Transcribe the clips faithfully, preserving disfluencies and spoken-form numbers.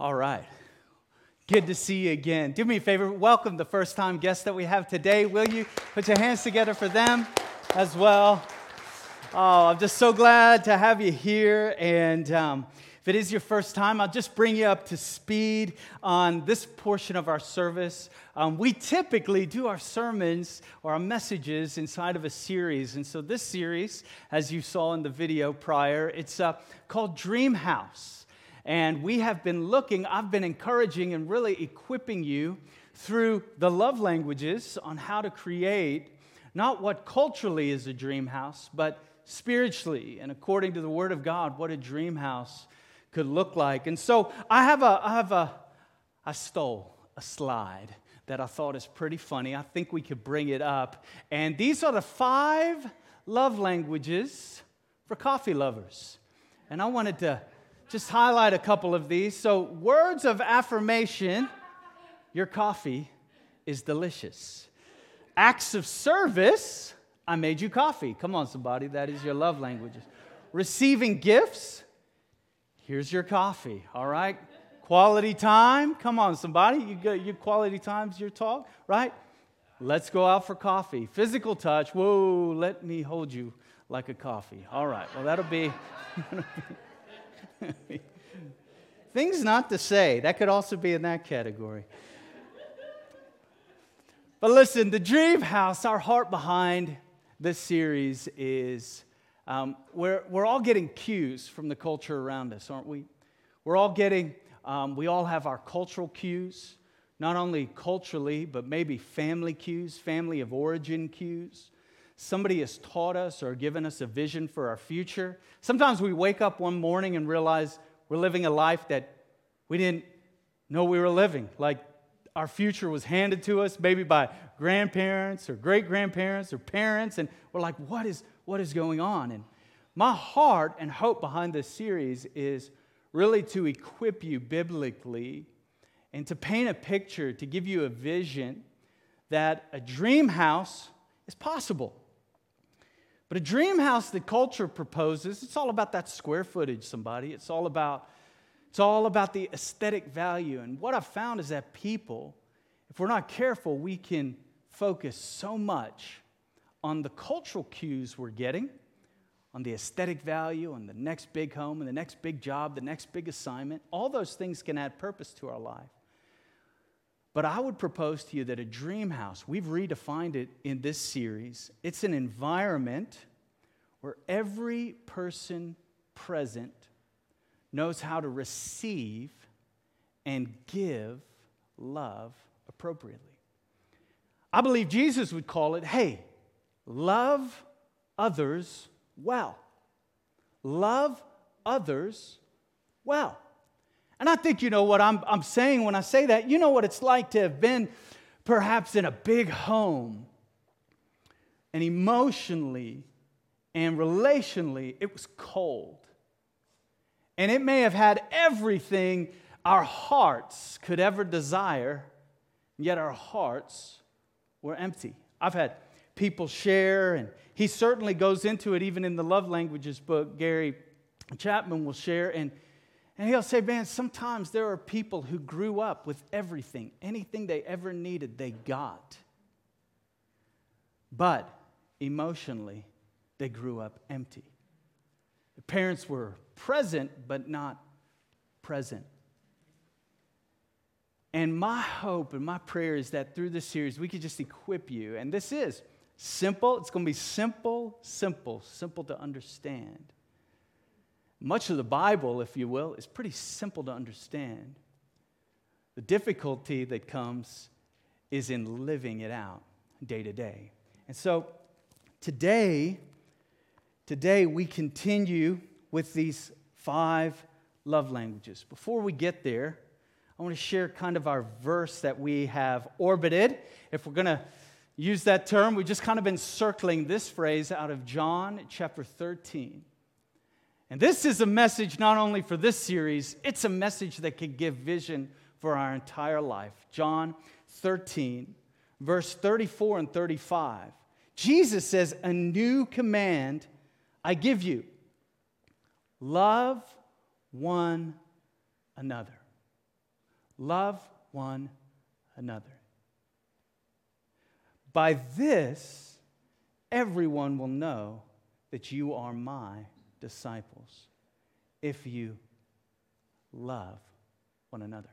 All right. Good to see you again. Do me a favor. Welcome the first-time guests that we have today, will you? Put your hands together for them as well. Oh, I'm just so glad to have you here. And um, if it is your first time, I'll just bring you up to speed on this portion of our service. Um, we typically do our sermons or our messages inside of a series. And so this series, as you saw in the video prior, it's uh, called Dream House. And we have been looking, I've been encouraging and really equipping you through the love languages on how to create not what culturally is a dream house, but spiritually and according to the Word of God, what a dream house could look like. And so I have a, I have a, I stole a slide that I thought is pretty funny. I think we could bring it up. And these are the five love languages for coffee lovers. And I wanted to just highlight a couple of these. So, words of affirmation: your coffee is delicious. Acts of service: I made you coffee. Come on, somebody, that is your love languages. Receiving gifts: here's your coffee, all right? Quality time: come on, somebody, you go, your quality time's your talk, right? Let's go out for coffee. Physical touch: whoa, let me hold you like a coffee. All right, well, that'll be... Things not to say. That could also be in that category. But listen, the Dream House, our heart behind this series is um, we're, we're all getting cues from the culture around us, aren't we? We're all getting, um, we all have our cultural cues, not only culturally, but maybe family cues, family of origin cues. Somebody has taught us or given us a vision for our future. Sometimes we wake up one morning and realize we're living a life that we didn't know we were living. Like our future was handed to us maybe by grandparents or great-grandparents or parents, and we're like, what is, what is going on? And my heart and hope behind this series is really to equip you biblically and to paint a picture, to give you a vision that a dream house is possible. But a dream house that culture proposes, it's all about that square footage, somebody. It's all about, it's all about the aesthetic value. And what I've found is that people, if we're not careful, we can focus so much on the cultural cues we're getting, on the aesthetic value, on the next big home, and the next big job, the next big assignment. All those things can add purpose to our life. But I would propose to you that a dream house, we've redefined it in this series. It's an environment where every person present knows how to receive and give love appropriately. I believe Jesus would call it, hey, love others well. Love others well. And I think you know what I'm, I'm saying when I say that. You know what it's like to have been perhaps in a big home, and emotionally and relationally, it was cold. And it may have had everything our hearts could ever desire, yet our hearts were empty. I've had people share, and he certainly goes into it even in the Love Languages book. Gary Chapman will share, and And he'll say, man, sometimes there are people who grew up with everything, anything they ever needed, they got. But emotionally, they grew up empty. The parents were present, but not present. And my hope and my prayer is that through this series, we could just equip you. And this is simple. It's going to be simple, simple, simple to understand. Much of the Bible, if you will, is pretty simple to understand. The difficulty that comes is in living it out day to day. And so today, today we continue with these five love languages. Before we get there, I want to share kind of our verse that we have orbited. If we're going to use that term, we've just kind of been circling this phrase out of John chapter thirteen. And this is a message not only for this series, it's a message that can give vision for our entire life. John thirteen, verse thirty-four and thirty-five. Jesus says, a new command I give you. Love one another. Love one another. By this, everyone will know that you are my disciples, if you love one another.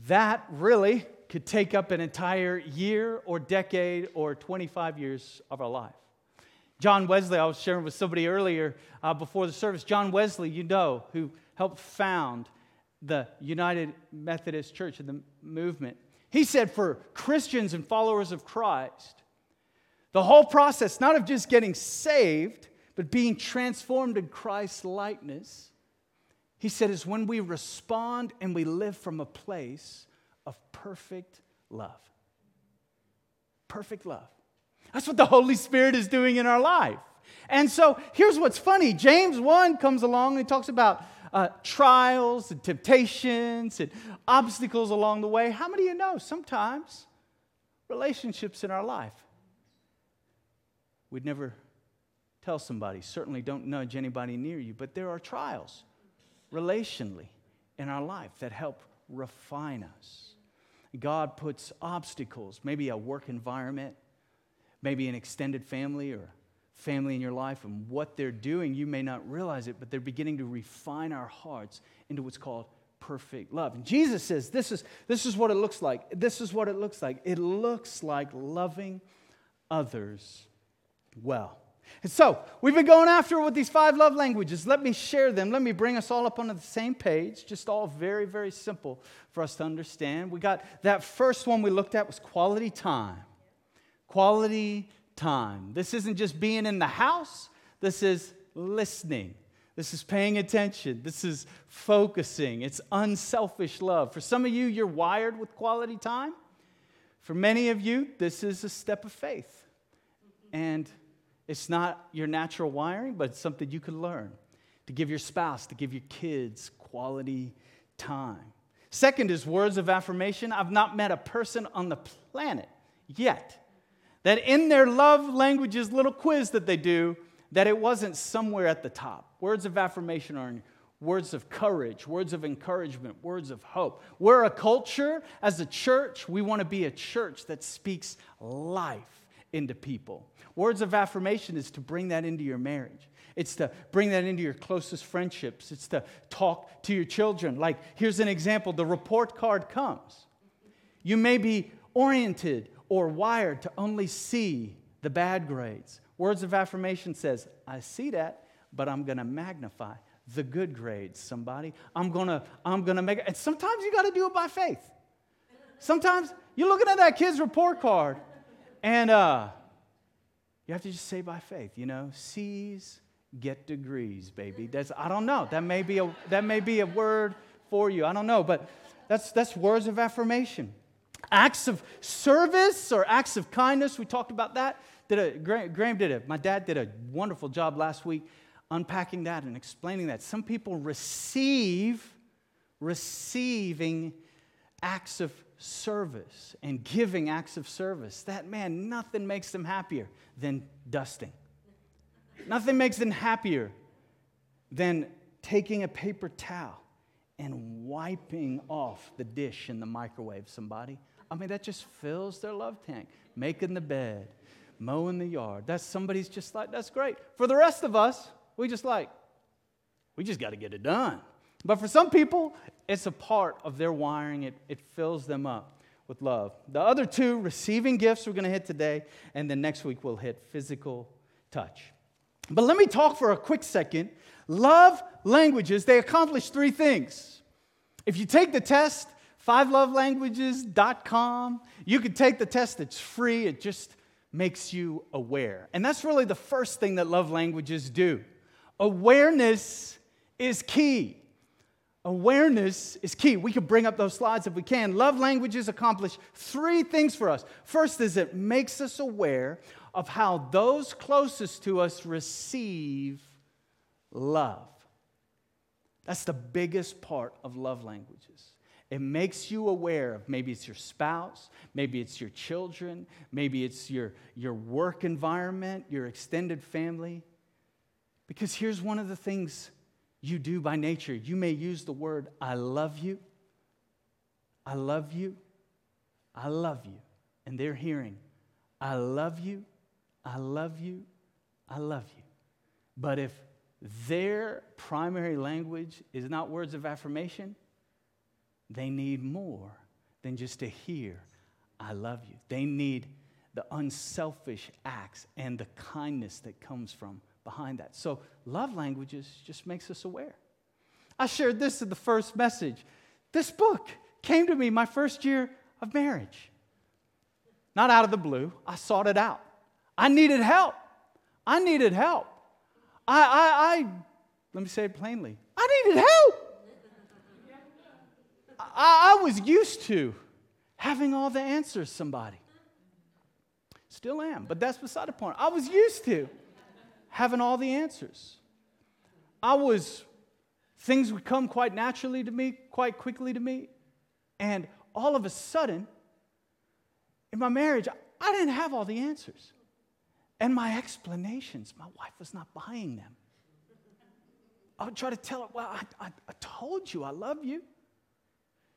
That really could take up an entire year or decade or twenty-five years of our life. John Wesley, I was sharing with somebody earlier uh, before the service, John Wesley, you know, who helped found the United Methodist Church and the movement. He said for Christians and followers of Christ, the whole process, not of just getting saved, but being transformed in Christ's likeness, he said, is when we respond and we live from a place of perfect love. Perfect love. That's what the Holy Spirit is doing in our life. And so here's what's funny. James one comes along and talks about uh, trials and temptations and obstacles along the way. How many of you know sometimes relationships in our life, we'd never tell somebody, certainly don't nudge anybody near you, but there are trials relationally in our life that help refine us. God puts obstacles, maybe a work environment, maybe an extended family or family in your life, and what they're doing, you may not realize it, but they're beginning to refine our hearts into what's called perfect love. And Jesus says, this is, this is what it looks like. This is what it looks like. It looks like loving others well. And so, we've been going after it with these five love languages. Let me share them. Let me bring us all up onto the same page. Just all very, very simple for us to understand. We got that first one we looked at was quality time. Quality time. This isn't just being in the house. This is listening. This is paying attention. This is focusing. It's unselfish love. For some of you, you're wired with quality time. For many of you, this is a step of faith. And it's not your natural wiring, but it's something you can learn to give your spouse, to give your kids quality time. Second is words of affirmation. I've not met a person on the planet yet that in their love languages little quiz that they do, that it wasn't somewhere at the top. Words of affirmation are words of courage, words of encouragement, words of hope. We're a culture, as a church, we want to be a church that speaks life into people. Words of affirmation is to bring that into your marriage. It's to bring that into your closest friendships. It's to talk to your children. Like, here's an example. The report card comes. You may be oriented or wired to only see the bad grades. Words of affirmation says, I see that, but I'm going to magnify the good grades, somebody. I'm going to I'm going to make it. And sometimes you got to do it by faith. Sometimes you're looking at that kid's report card, And uh, you have to just say by faith, you know, C's get degrees, baby. That's I don't know. That may be a that may be a word for you. I don't know, but that's that's words of affirmation. Acts of service or acts of kindness. We talked about that. Did a Graham, Graham did it. My dad did a wonderful job last week unpacking that and explaining that some people receive receiving acts of service and giving acts of service. That man, nothing makes them happier than dusting. Nothing makes them happier than taking a paper towel and wiping off the dish in the microwave, somebody. I mean, that just fills their love tank. Making the bed, mowing the yard. That's somebody's just like, that's great. For the rest of us, we just like, we just got to get it done. But for some people, it's a part of their wiring. It, it fills them up with love. The other two, receiving gifts, we're going to hit today. And then next week, we'll hit physical touch. But let me talk for a quick second. Love languages, they accomplish three things. If you take the test, five love languages dot com, you can take the test. It's free. It just makes you aware. And that's really the first thing that love languages do. Awareness is key. Awareness is key. We can bring up those slides if we can. Love languages accomplish three things for us. First is it makes us aware of how those closest to us receive love. That's the biggest part of love languages. It makes you aware of maybe it's your spouse, maybe it's your children, maybe it's your, your work environment, your extended family. Because here's one of the things you do by nature. You may use the word, I love you, I love you, I love you. And they're hearing, I love you, I love you, I love you. But if their primary language is not words of affirmation, they need more than just to hear, I love you. They need the unselfish acts and the kindness that comes from behind that. So love languages just makes us aware. I shared this in the first message. This book came to me my first year of marriage. Not out of the blue. I sought it out. I needed help. I needed help. I, I, I let me say it plainly. I needed help. I, I was used to having all the answers, somebody. Still am, but that's beside the point. I was used to having all the answers. I was, things would come quite naturally to me, quite quickly to me. And all of a sudden, in my marriage, I didn't have all the answers. And my explanations, my wife was not buying them. I would try to tell her, well, I, I, I told you I love you.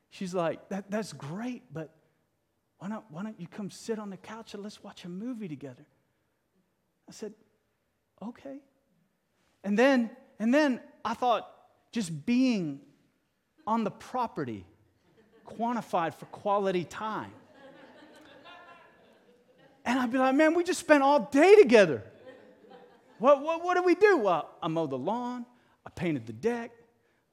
She's like, that, that's great, but why not, why don't you come sit on the couch and let's watch a movie together? I said, okay. And then, and then I thought just being on the property quantified for quality time. And I'd be like, man, we just spent all day together. What, what, what do we do? Well, I mowed the lawn, I painted the deck,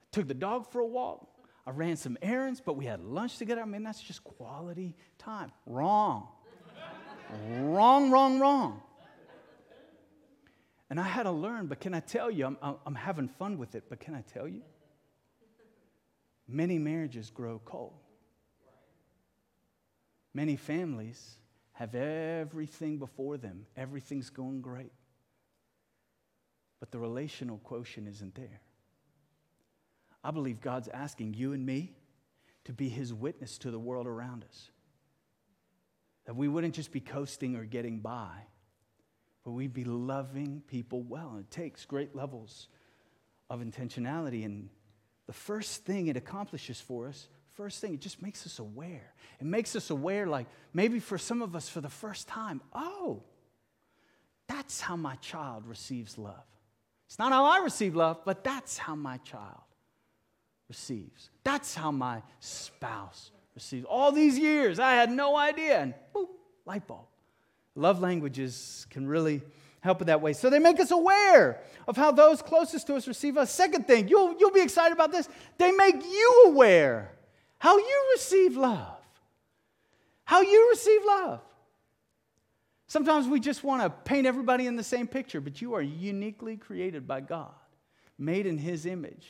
I took the dog for a walk. I ran some errands, but we had lunch together. I mean, that's just quality time. Wrong. wrong, wrong, wrong. And I had to learn, but can I tell you, I'm, I'm having fun with it, but can I tell you? Many marriages grow cold. Many families have everything before them. Everything's going great. But the relational quotient isn't there. I believe God's asking you and me to be his witness to the world around us. That we wouldn't just be coasting or getting by, but we'd be loving people well. And it takes great levels of intentionality. And the first thing it accomplishes for us, first thing, it just makes us aware. It makes us aware, like maybe for some of us for the first time, oh, that's how my child receives love. It's not how I receive love, but that's how my child receives. That's how my spouse receives. All these years, I had no idea. And boom, light bulb. Love languages can really help in that way. So they make us aware of how those closest to us receive us. Second thing, you'll, you'll be excited about this. They make you aware how you receive love. How you receive love. Sometimes we just want to paint everybody in the same picture, but you are uniquely created by God, made in his image.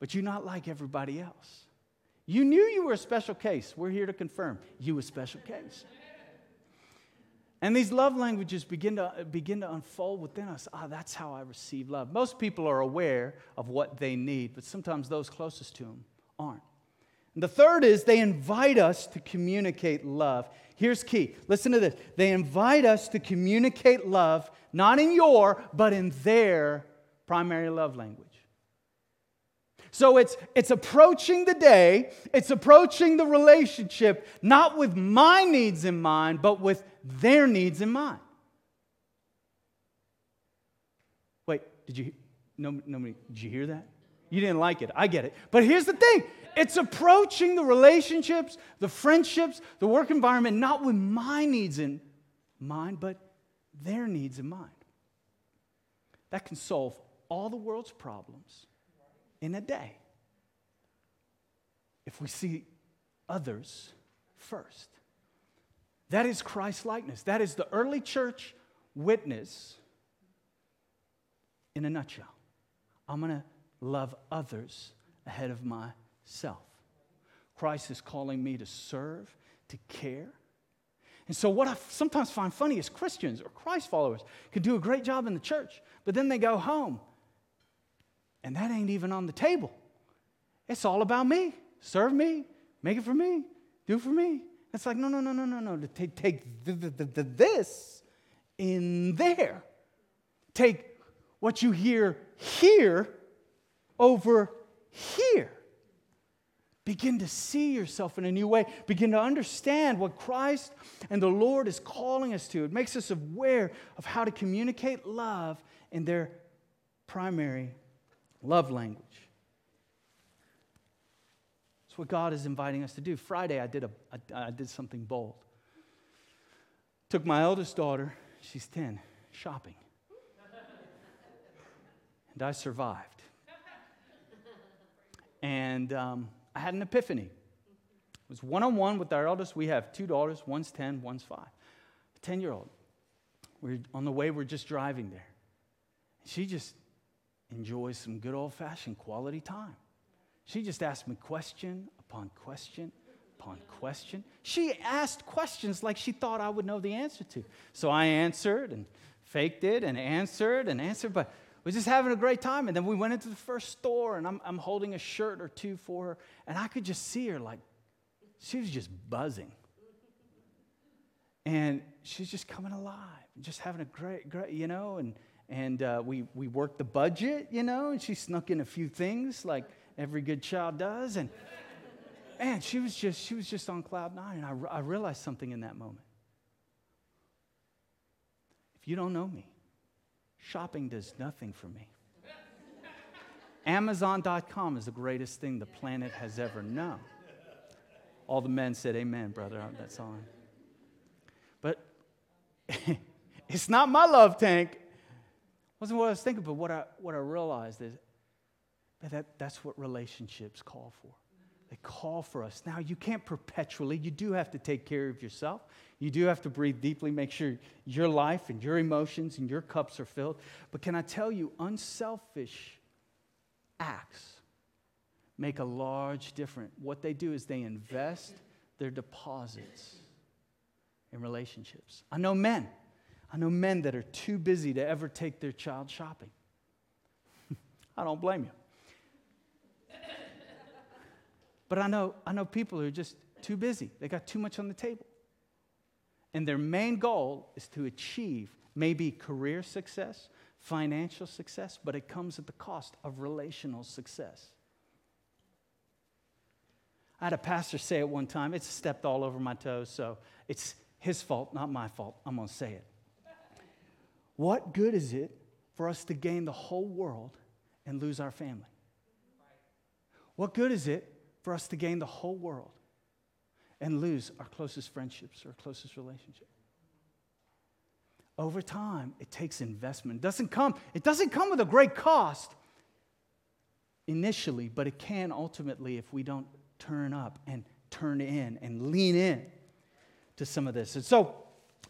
But you're not like everybody else. You knew you were a special case. We're here to confirm you a special case. And these love languages begin to begin to unfold within us. Ah, that's how I receive love. Most people are aware of what they need, but sometimes those closest to them aren't. And the third is they invite us to communicate love. Here's key. Listen to this. They invite us to communicate love, not in your, but in their primary love language. So it's it's approaching the day, it's approaching the relationship, not with my needs in mind, but with their needs in mind. Wait, did you no, nobody? Did you hear that? You didn't like it. I get it. But here's the thing. It's approaching the relationships, the friendships, the work environment, not with my needs in mind, but their needs in mind. That can solve all the world's problems in a day, if we see others first. That is Christ-likeness. That is the early church witness in a nutshell. I'm going to love others ahead of myself. Christ is calling me to serve, to care. And so what I sometimes find funny is Christians or Christ followers can do a great job in the church, but then they go home. And that ain't even on the table. It's all about me. Serve me. Make it for me. Do it for me. It's like, no, no, no, no, no, no. Take, take th- th- th- this in there. Take what you hear here over here. Begin to see yourself in a new way. Begin to understand what Christ and the Lord is calling us to. It makes us aware of how to communicate love in their primary love language. It's what God is inviting us to do. Friday, I did a, I, I did something bold. Took my eldest daughter, she's ten, shopping. And I survived. And um, I had an epiphany. It was one-on-one with our eldest. We have two daughters. One's ten, one's five. A ten-year-old. We're on the way. We're just driving there. And she just enjoys some good old-fashioned quality time. She just asked me question upon question upon question. She asked questions like she thought I would know the answer to. So I answered and faked it and answered and answered, but we're just having a great time. And then we went into the first store, and I'm, I'm holding a shirt or two for her, and I could just see her, like, she was just buzzing. And she's just coming alive, just having a great, great, you know, and and uh, we, we worked the budget, you know, and she snuck in a few things like every good child does. And man, she was just she was just on cloud nine, and I, I realized something in that moment. If you don't know me, shopping does nothing for me. Amazon dot com is the greatest thing the planet has ever known. All the men said, amen, brother. That's all. But it's not my love tank. Wasn't what I was thinking, but what I what I realized is that that's what relationships call for. They call for us. Now, you can't perpetually. You do have to take care of yourself. You do have to breathe deeply, make sure your life and your emotions and your cups are filled. But can I tell you, unselfish acts make a large difference. What they do is they invest their deposits in relationships. I know men. I know men that are too busy to ever take their child shopping. I don't blame you. But I know I know people who are just too busy. They got too much on the table. And their main goal is to achieve maybe career success, financial success, but it comes at the cost of relational success. I had a pastor say it one time. It's stepped all over my toes, so it's his fault, not my fault. I'm going to say it. What good is it for us to gain the whole world and lose our family? What good is it for us to gain the whole world and lose our closest friendships or closest relationships? Over time, it takes investment. It doesn't come, it doesn't come with a great cost initially, but it can ultimately if we don't turn up and turn in and lean in to some of this. And so,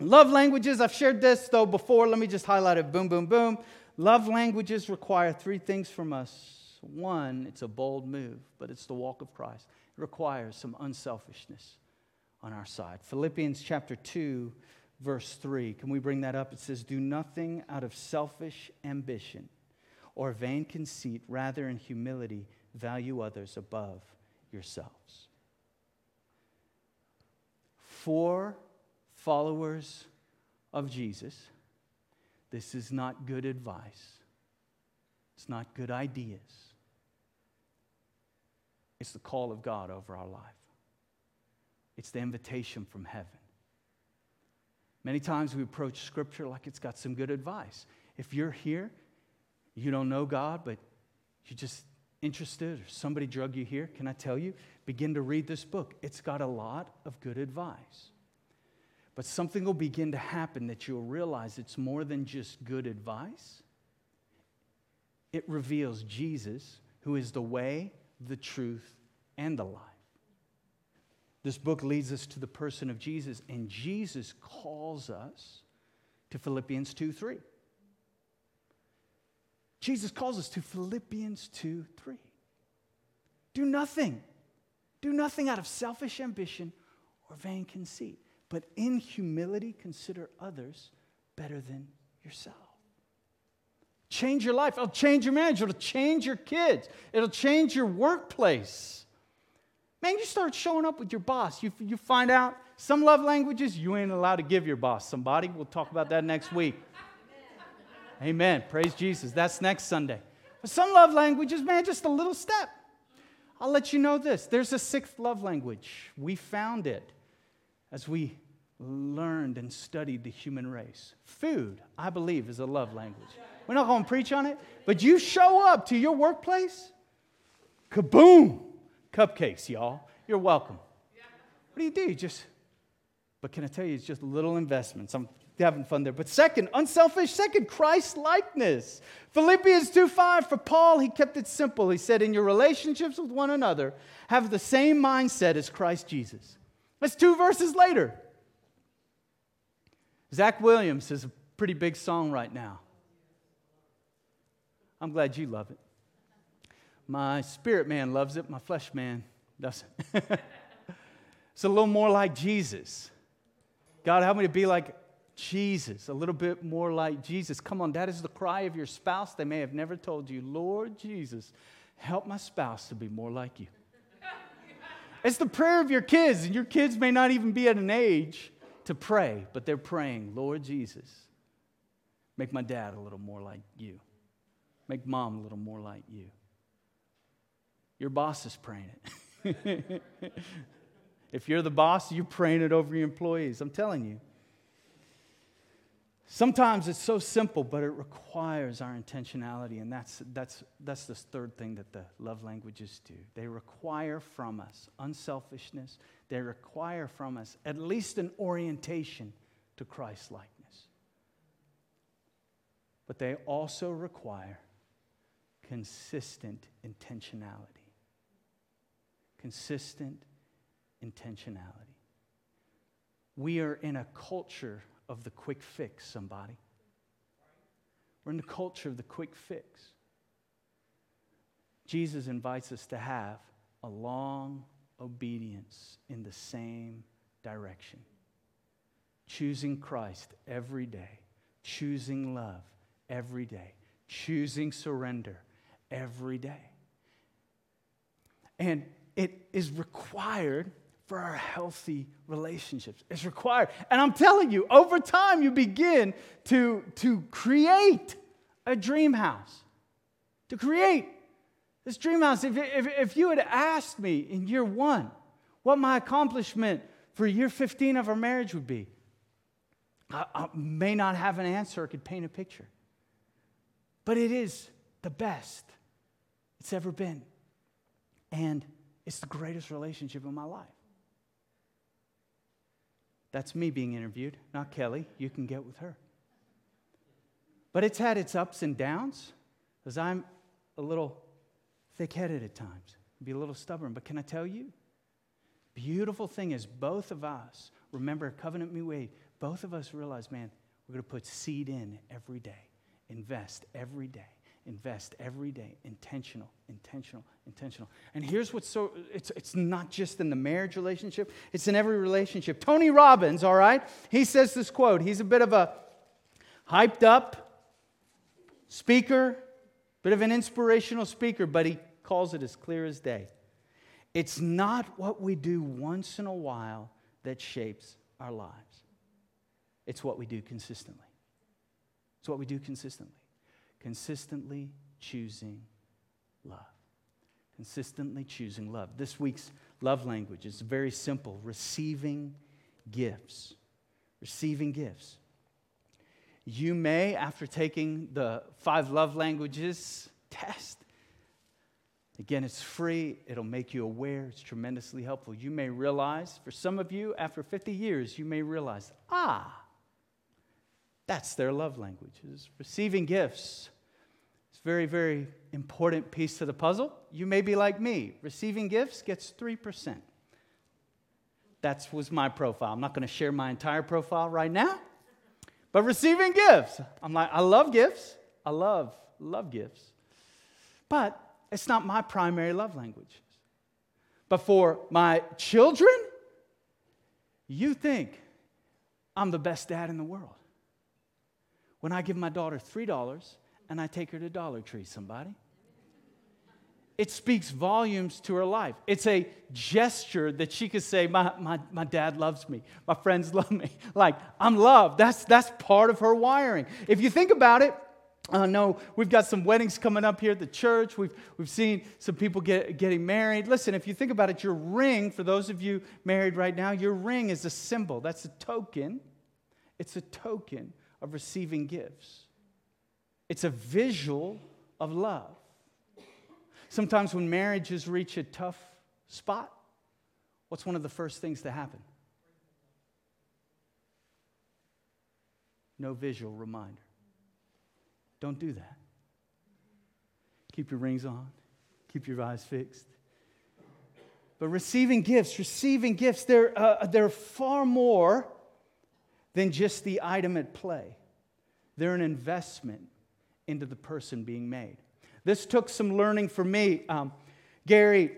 love languages, I've shared this though before. Let me just highlight it. Boom, boom, boom. Love languages require three things from us. One, it's a bold move, but it's the walk of Christ. It requires some unselfishness on our side. Philippians chapter two, verse three. Can we bring that up? It says, do nothing out of selfish ambition or vain conceit. Rather, in humility, value others above yourselves. For followers of Jesus, this is not good advice. It's not good ideas. It's the call of God over our life. It's the invitation from heaven. Many times we approach Scripture like it's got some good advice. If you're here, you don't know God, but you're just interested, or somebody drug you here, can I tell you? Begin to read this book. It's got a lot of good advice. But something will begin to happen that you'll realize it's more than just good advice. It reveals Jesus, who is the way, the truth, and the life. This book leads us to the person of Jesus, and Jesus calls us to Philippians two three. Jesus calls us to Philippians two three. Do nothing. Do nothing out of selfish ambition or vain conceit, but in humility consider others better than yourself. Change your life. It'll change your marriage. It'll change your kids. It'll change your workplace. Man, you start showing up with your boss. You, you find out some love languages you ain't allowed to give your boss. Somebody, we'll talk about that next week. Amen. Amen. Praise Jesus. That's next Sunday. But some love languages, man, just a little step. I'll let you know this. There's a sixth love language. We found it as we learned and studied the human race. Food, I believe, is a love language. We're not going to preach on it, but you show up to your workplace, kaboom, cupcakes, y'all. You're welcome. What do you do? You just, but can I tell you, it's just little investments. I'm having fun there. But second, unselfish. Second, Christ-likeness. Philippians two five, for Paul, he kept it simple. He said, in your relationships with one another, have the same mindset as Christ Jesus. That's two verses later. Zach Williams is a pretty big song right now. I'm glad you love it. My spirit man loves it. My flesh man doesn't. It's a little more like Jesus. God, help me to be like Jesus, a little bit more like Jesus. Come on, that is the cry of your spouse. They may have never told you, Lord Jesus, help my spouse to be more like you. It's the prayer of your kids, and your kids may not even be at an age to pray, but they're praying, Lord Jesus, make my dad a little more like you. Make mom a little more like you. Your boss is praying it. If you're the boss, you're praying it over your employees. I'm telling you. Sometimes it's so simple, but it requires our intentionality, and that's that's that's this third thing that the love languages do. They require from us unselfishness. They require from us at least an orientation to Christ-likeness. But they also require consistent intentionality. Consistent intentionality. We are in a culture of the quick fix, somebody. We're in the culture of the quick fix. Jesus invites us to have a long obedience in the same direction. Choosing Christ every day. Choosing love every day. Choosing surrender every day. And it is required for our healthy relationships. It's required. And I'm telling you, over time you begin to, to create a dream house. To create this dream house. If, if, if you had asked me in year one what my accomplishment for year fifteen of our marriage would be, I, I may not have an answer. I could paint a picture. But it is the best it's ever been. And it's the greatest relationship in my life. That's me being interviewed, not Kelly. You can get with her. But it's had its ups and downs, because I'm a little thick-headed at times, be a little stubborn. But can I tell you, beautiful thing is both of us, remember Covenant Me Way, both of us realize, man, we're going to put seed in every day, invest every day, invest every day, intentional, intentional, intentional. And here's what's so, it's it's not just in the marriage relationship, it's in every relationship. Tony Robbins, all right, he says this quote. He's a bit of a hyped up speaker, bit of an inspirational speaker, but he calls it as clear as day. It's not what we do once in a while that shapes our lives. It's what we do consistently. It's what we do consistently. Consistently choosing love. Consistently choosing love. This week's love language is very simple. Receiving gifts. Receiving gifts. You may, after taking the five love languages test, again, it's free. It'll make you aware. It's tremendously helpful. You may realize, for some of you, after fifty years, you may realize, ah, that's their love language, is receiving gifts. Very, very important piece to the puzzle. You may be like me. Receiving gifts gets three percent. That was my profile. I'm not going to share my entire profile right now. But receiving gifts. I'm like, I love gifts. I love, love gifts. But it's not my primary love language. But for my children, you think I'm the best dad in the world when I give my daughter three dollars and I take her to Dollar Tree, somebody. It speaks volumes to her life. It's a gesture that she could say, my, my, my dad loves me. My friends love me. Like, I'm loved. That's, that's part of her wiring. If you think about it, Uh, no, we've got some weddings coming up here at the church. We've we've seen some people get, getting married. Listen, if you think about it, your ring, for those of you married right now, your ring is a symbol. That's a token. It's a token of receiving gifts. It's a visual of love. Sometimes when marriages reach a tough spot, what's one of the first things to happen? No visual reminder. Don't do that. Keep your rings on. Keep your eyes fixed. But receiving gifts, receiving gifts, they're, uh, they're far more than just the item at play. They're an investment into the person being made. This took some learning for me. Um, Gary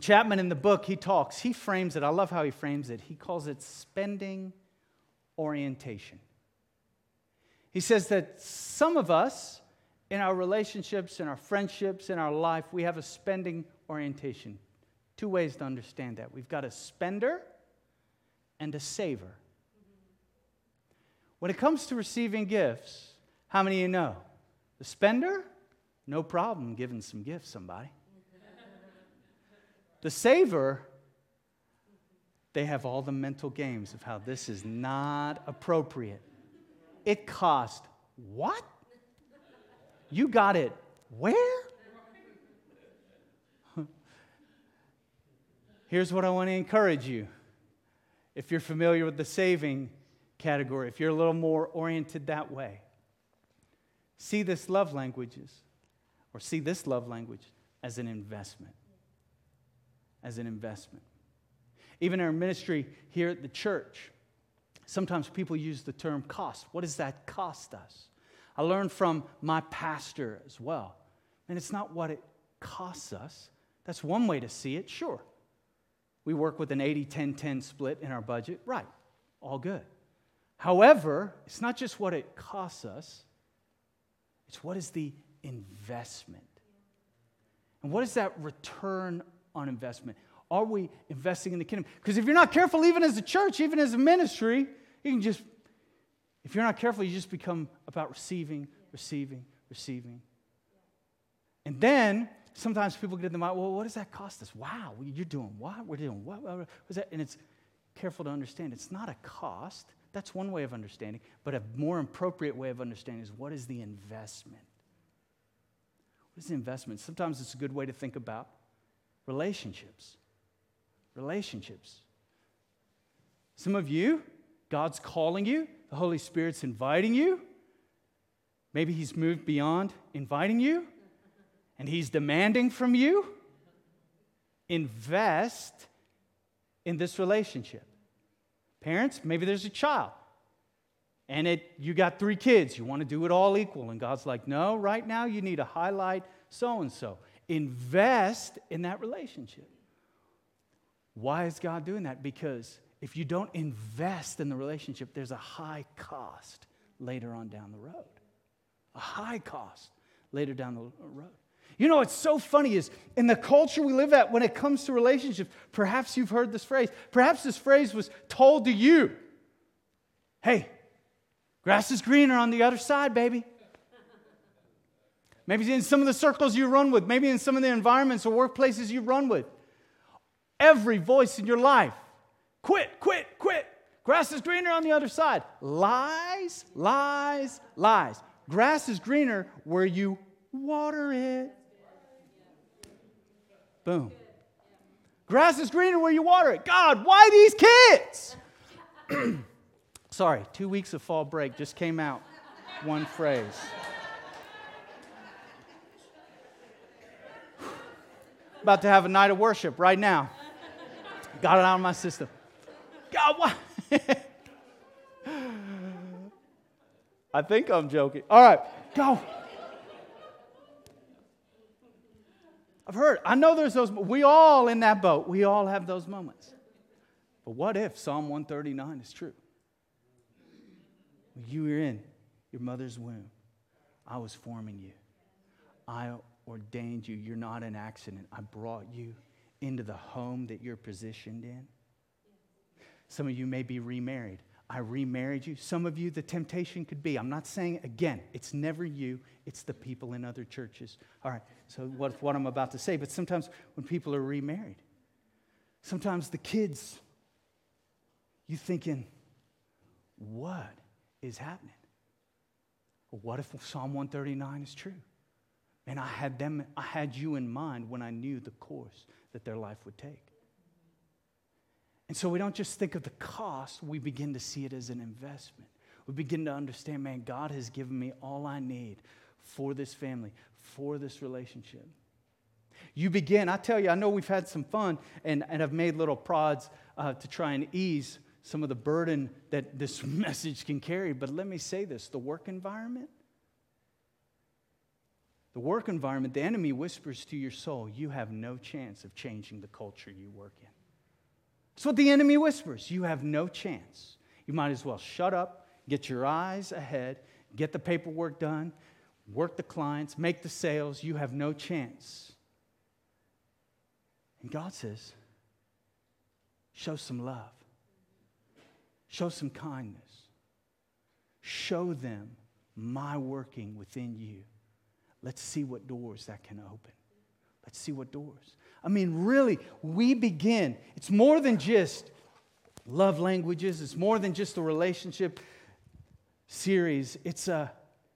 Chapman, in the book, he talks, he frames it. I love how he frames it. He calls it spending orientation. He says that some of us, in our relationships, in our friendships, in our life, we have a spending orientation. Two ways to understand that. We've got a spender and a saver. When it comes to receiving gifts, how many of you know? The spender, no problem giving some gifts somebody. The saver, they have all the mental games of how this is not appropriate. It cost what? You got it where? Here's what I want to encourage you. If you're familiar with the saving category, if you're a little more oriented that way, see this love languages, or see this love language as an investment. As an investment. Even our ministry here at the church, sometimes people use the term cost. What does that cost us? I learned from my pastor as well. And it's not what it costs us. That's one way to see it, sure. We work with an eighty ten ten split in our budget. Right, all good. However, it's not just what it costs us. It's what is the investment. And what is that return on investment? Are we investing in the kingdom? Because if you're not careful, even as a church, even as a ministry, you can just, if you're not careful, you just become about receiving, receiving, receiving. And then sometimes people get in the mind, well, what does that cost us? Wow, you're doing what? We're doing what? What is that? And it's careful to understand. It's not a cost. That's one way of understanding. But a more appropriate way of understanding is what is the investment? What is the investment? Sometimes it's a good way to think about relationships. Relationships. Some of you, God's calling you. The Holy Spirit's inviting you. Maybe He's moved beyond inviting you, and He's demanding from you. Invest in this relationship. Parents, maybe there's a child, and it you got three kids. You want to do it all equal, and God's like, no, right now you need to highlight so-and-so. Invest in that relationship. Why is God doing that? Because if you don't invest in the relationship, there's a high cost later on down the road. A high cost later down the road. You know, what's so funny is in the culture we live at when it comes to relationships, perhaps you've heard this phrase. Perhaps this phrase was told to you. Hey, grass is greener on the other side, baby. Maybe in some of the circles you run with. Maybe in some of the environments or workplaces you run with. Every voice in your life, quit, quit, quit. Grass is greener on the other side. Lies, lies, lies. Grass is greener where you water it. Boom. Grass is greener where you water it. God, why these kids? Sorry, two weeks of fall break just came out. One phrase. About to have a night of worship right now. Got it out of my system. God, why? I think I'm joking. All right, go. I've heard, I know there's those, we all in that boat, we all have those moments. But what if Psalm one thirty-nine is true? When you were in your mother's womb, I was forming you. I ordained you. You're not an accident. I brought you into the home that you're positioned in. Some of you may be remarried. I remarried you. Some of you, the temptation could be, I'm not saying, again, it's never you, it's the people in other churches. All right, so what, what I'm about to say, but sometimes when people are remarried, sometimes the kids, you're thinking, what is happening? Well, what if Psalm one thirty-nine is true? And I had them, I had you in mind when I knew the course that their life would take. And so we don't just think of the cost, we begin to see it as an investment. We begin to understand, man, God has given me all I need for this family, for this relationship. You begin, I tell you, I know we've had some fun, and, and I've made little prods uh, to try and ease some of the burden that this message can carry. But let me say this, the work environment, the work environment, the enemy whispers to your soul, you have no chance of changing the culture you work in. That's what the enemy whispers. You have no chance. You might as well shut up, get your eyes ahead, get the paperwork done, work the clients, make the sales. You have no chance. And God says, show some love. Show some kindness. Show them my working within you. Let's see what doors that can open. Let's see what doors. I mean, really, we begin. It's more than just love languages. It's more than just the relationship series. It's a,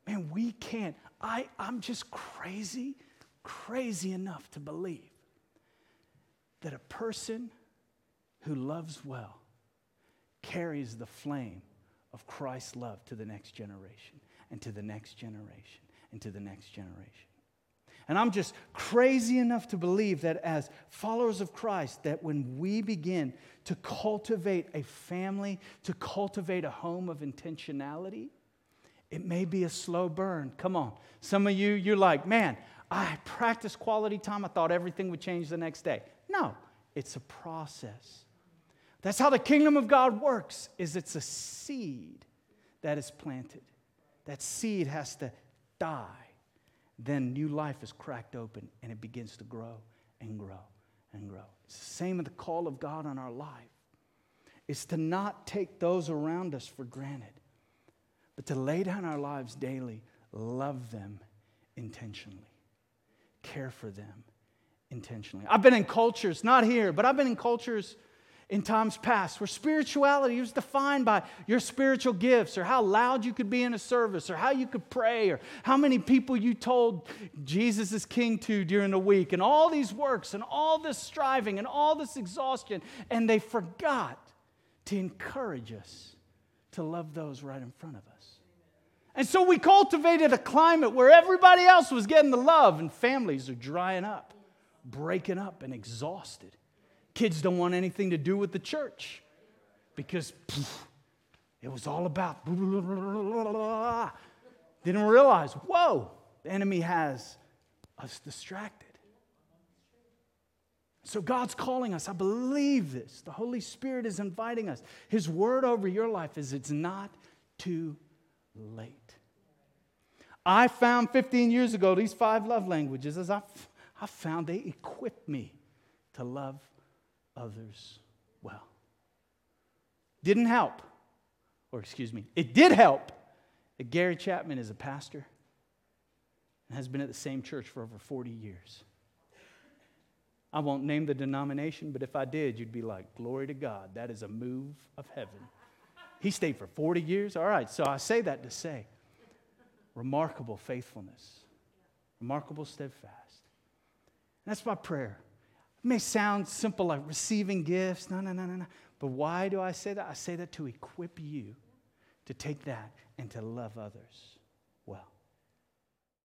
man, we can't. I, I'm just crazy, crazy enough to believe that a person who loves well carries the flame of Christ's love to the next generation and to the next generation and to the next generation. And I'm just crazy enough to believe that as followers of Christ, that when we begin to cultivate a family, to cultivate a home of intentionality, it may be a slow burn. Come on. Some of you, you're like, man, I practiced quality time. I thought everything would change the next day. No, it's a process. That's how the kingdom of God works, is it's a seed that is planted. That seed has to die. Then new life is cracked open, and it begins to grow and grow and grow. It's the same with the call of God on our life. It's to not take those around us for granted, but to lay down our lives daily, love them intentionally, care for them intentionally. I've been in cultures, not here, but I've been in cultures in times past where spirituality was defined by your spiritual gifts or how loud you could be in a service or how you could pray or how many people you told Jesus is king to during the week and all these works and all this striving and all this exhaustion. And they forgot to encourage us to love those right in front of us. And so we cultivated a climate where everybody else was getting the love and families are drying up, breaking up and exhausted. Kids don't want anything to do with the church because pff, it was all about blah, blah, blah, blah, blah. Didn't realize, whoa, the enemy has us distracted. So God's calling us. I believe this. The Holy Spirit is inviting us. His word over your life is it's not too late. I found fifteen years ago these five love languages. As I, I found they equipped me to love others well. Didn't help, or excuse me, it did help that Gary Chapman is a pastor and has been at the same church for over forty years. I won't name the denomination, but if I did, you'd be like, glory to God, that is a move of heaven. He stayed for forty years? All right, so I say that to say, remarkable faithfulness, remarkable steadfast. And that's my prayer. It may sound simple like receiving gifts, no, no, no, no, no. But why do I say that? I say that to equip you to take that and to love others well.